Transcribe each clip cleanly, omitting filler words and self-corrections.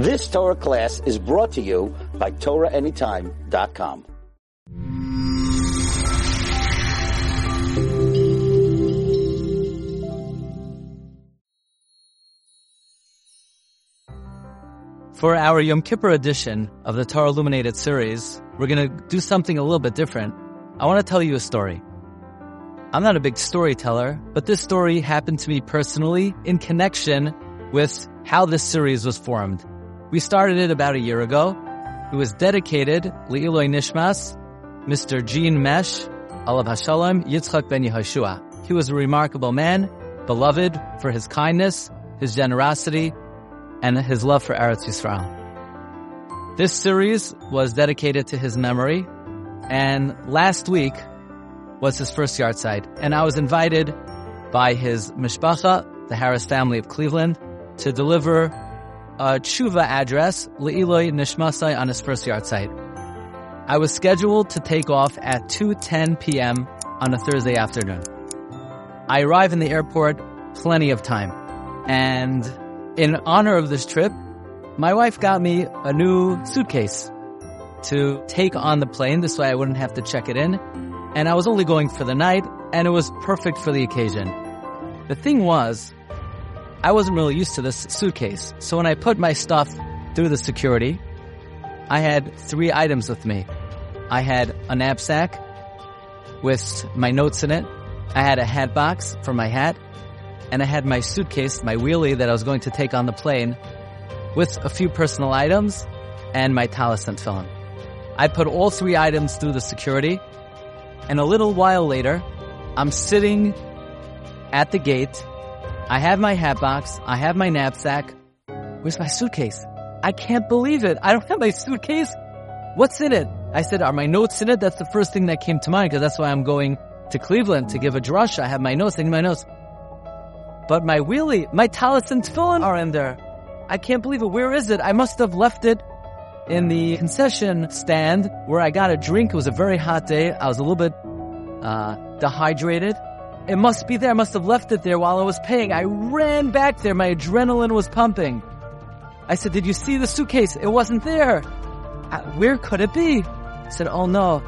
This Torah class is brought to you by TorahAnytime.com. For our Yom Kippur edition of the Torah Illuminated Series, we're going to do something a little bit different. I want to tell you a story. I'm not a big storyteller, but this story happened to me personally in connection with how this series was formed. We started it about a year ago. It was dedicated Le'iloi Nishmas, Mr. Jean Mesh, Alav Hashalom, Yitzchak Ben Yehoshua. He was a remarkable man, beloved for his kindness, his generosity, and his love for Eretz Yisrael. This series was dedicated to his memory, and last week was his first yahrzeit. And I was invited by his mishpacha, the Harris family of Cleveland, to deliver a tshuva address, Le'iloi Nishmasai, on his first yahrzeit. I was scheduled to take off at 2:10 p.m. on a Thursday afternoon. I arrive in the airport plenty of time, and in honor of this trip, my wife got me a new suitcase to take on the plane. This way I wouldn't have to check it in. And I was only going for the night, and it was perfect for the occasion. The thing was, I wasn't really used to this suitcase. So when I put my stuff through the security, I had 3 items with me. I had a knapsack with my notes in it. I had a hat box for my hat. And I had my suitcase, my wheelie that I was going to take on the plane, with a few personal items and my talis and tefillin. I put all 3 items through the security, and a little while later, I'm sitting at the gate. I have my hat box. I have my knapsack. Where's my suitcase? I can't believe it. I don't have my suitcase. What's in it? I said, are my notes in it? That's the first thing that came to mind, because that's why I'm going to Cleveland to give a drush. I have my notes. I need my notes. But my wheelie, my talis and tefillin are in there. I can't believe it. Where is it? I must have left it in the concession stand where I got a drink. It was a very hot day. I was a little bit dehydrated. It must be there. I must have left it there while I was paying. I ran back there. My adrenaline was pumping. I said, did you see the suitcase? It wasn't there. Where could it be? I said, oh no,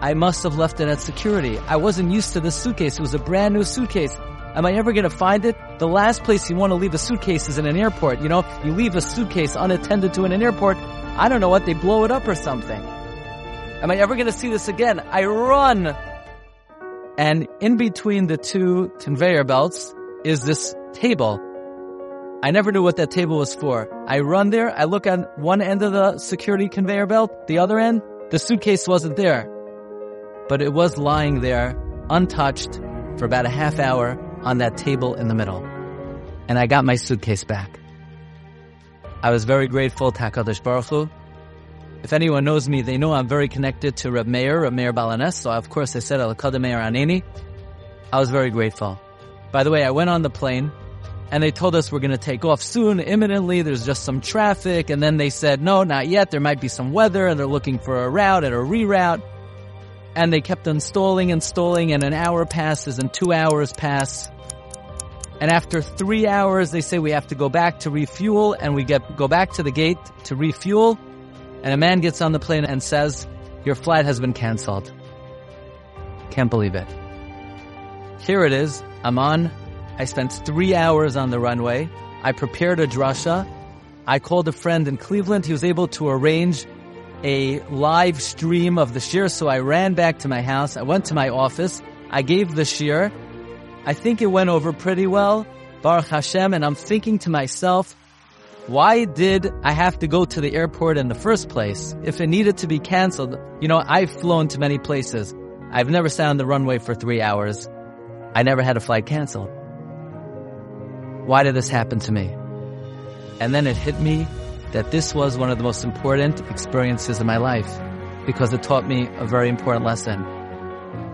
I must have left it at security. I wasn't used to this suitcase. It was a brand new suitcase. Am I ever going to find it? The last place you want to leave a suitcase is in an airport. You know, you leave a suitcase unattended to in an airport, I don't know what, they blow it up or something. Am I ever going to see this again? I run. And in between the 2 conveyor belts is this table. I never knew what that table was for. I run there. I look on one end of the security conveyor belt, the other end. The suitcase wasn't there, but it was lying there untouched for about a half hour on that table in the middle. And I got my suitcase back. I was very grateful to HaKadosh Baruch Hu. If anyone knows me, they know I'm very connected to Reb Meir Balaness, so of course I said, Al Kadam Meir Aneni. I was very grateful. By the way, I went on the plane, and they told us we're going to take off soon, imminently, there's just some traffic, and then they said, no, not yet, there might be some weather, and they're looking for a route and a reroute. And they kept on stalling, and an hour passes, and 2 hours pass. And after 3 hours, they say we have to go back to refuel, and we go back to the gate to refuel. And a man gets on the plane and says, your flight has been canceled. Can't believe it. Here it is. I'm on. I spent 3 hours on the runway. I prepared a drasha. I called a friend in Cleveland. He was able to arrange a live stream of the shir, so I ran back to my house. I went to my office. I gave the shir. I think it went over pretty well, Baruch Hashem, and I'm thinking to myself, why did I have to go to the airport in the first place? If it needed to be canceled, you know, I've flown to many places. I've never sat on the runway for 3 hours. I never had a flight canceled. Why did this happen to me? And then it hit me that this was one of the most important experiences in my life, because it taught me a very important lesson.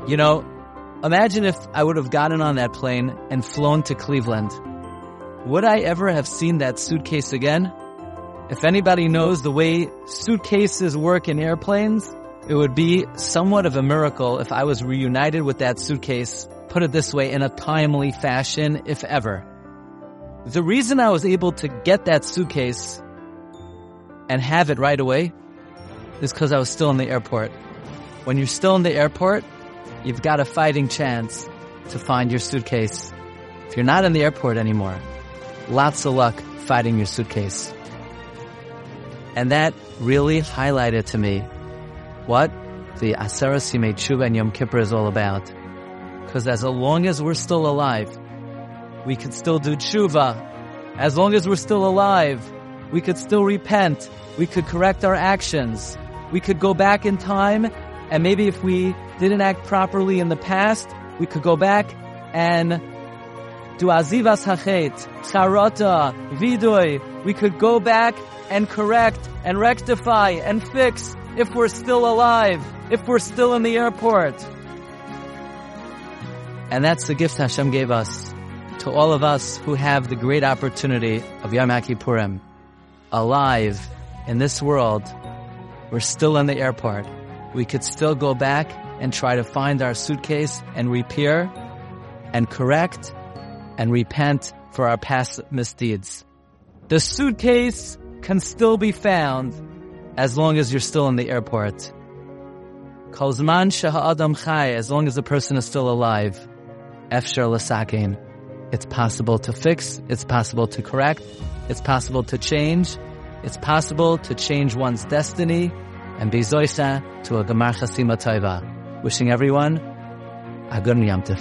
You know, imagine if I would have gotten on that plane and flown to Cleveland. Would I ever have seen that suitcase again? If anybody knows the way suitcases work in airplanes, it would be somewhat of a miracle if I was reunited with that suitcase, put it this way, in a timely fashion, if ever. The reason I was able to get that suitcase and have it right away is because I was still in the airport. When you're still in the airport, you've got a fighting chance to find your suitcase. If you're not in the airport anymore, lots of luck finding your suitcase. And that really highlighted to me what the Aseret Yemei Teshuva and Yom Kippur is all about. Because as long as we're still alive, we could still do tshuva. As long as we're still alive, we could still repent. We could correct our actions. We could go back in time, and maybe if we didn't act properly in the past, we could go back and do azivas hachet, charata, vidoy. We could go back and correct and rectify and fix if we're still alive, if we're still in the airport. And that's the gift Hashem gave us, to all of us who have the great opportunity of Yom Kippurim. Alive in this world, we're still in the airport. We could still go back and try to find our suitcase and repair and correct and repent for our past misdeeds. The suitcase can still be found as long as you're still in the airport. Kol zman sheha'adam chai, as long as a person is still alive, efshar l'saken. It's possible to fix, it's possible to correct, it's possible to change, it's possible to change one's destiny, and be zoisha to a gemar chasima tova. Wishing everyone a good Yom Tov.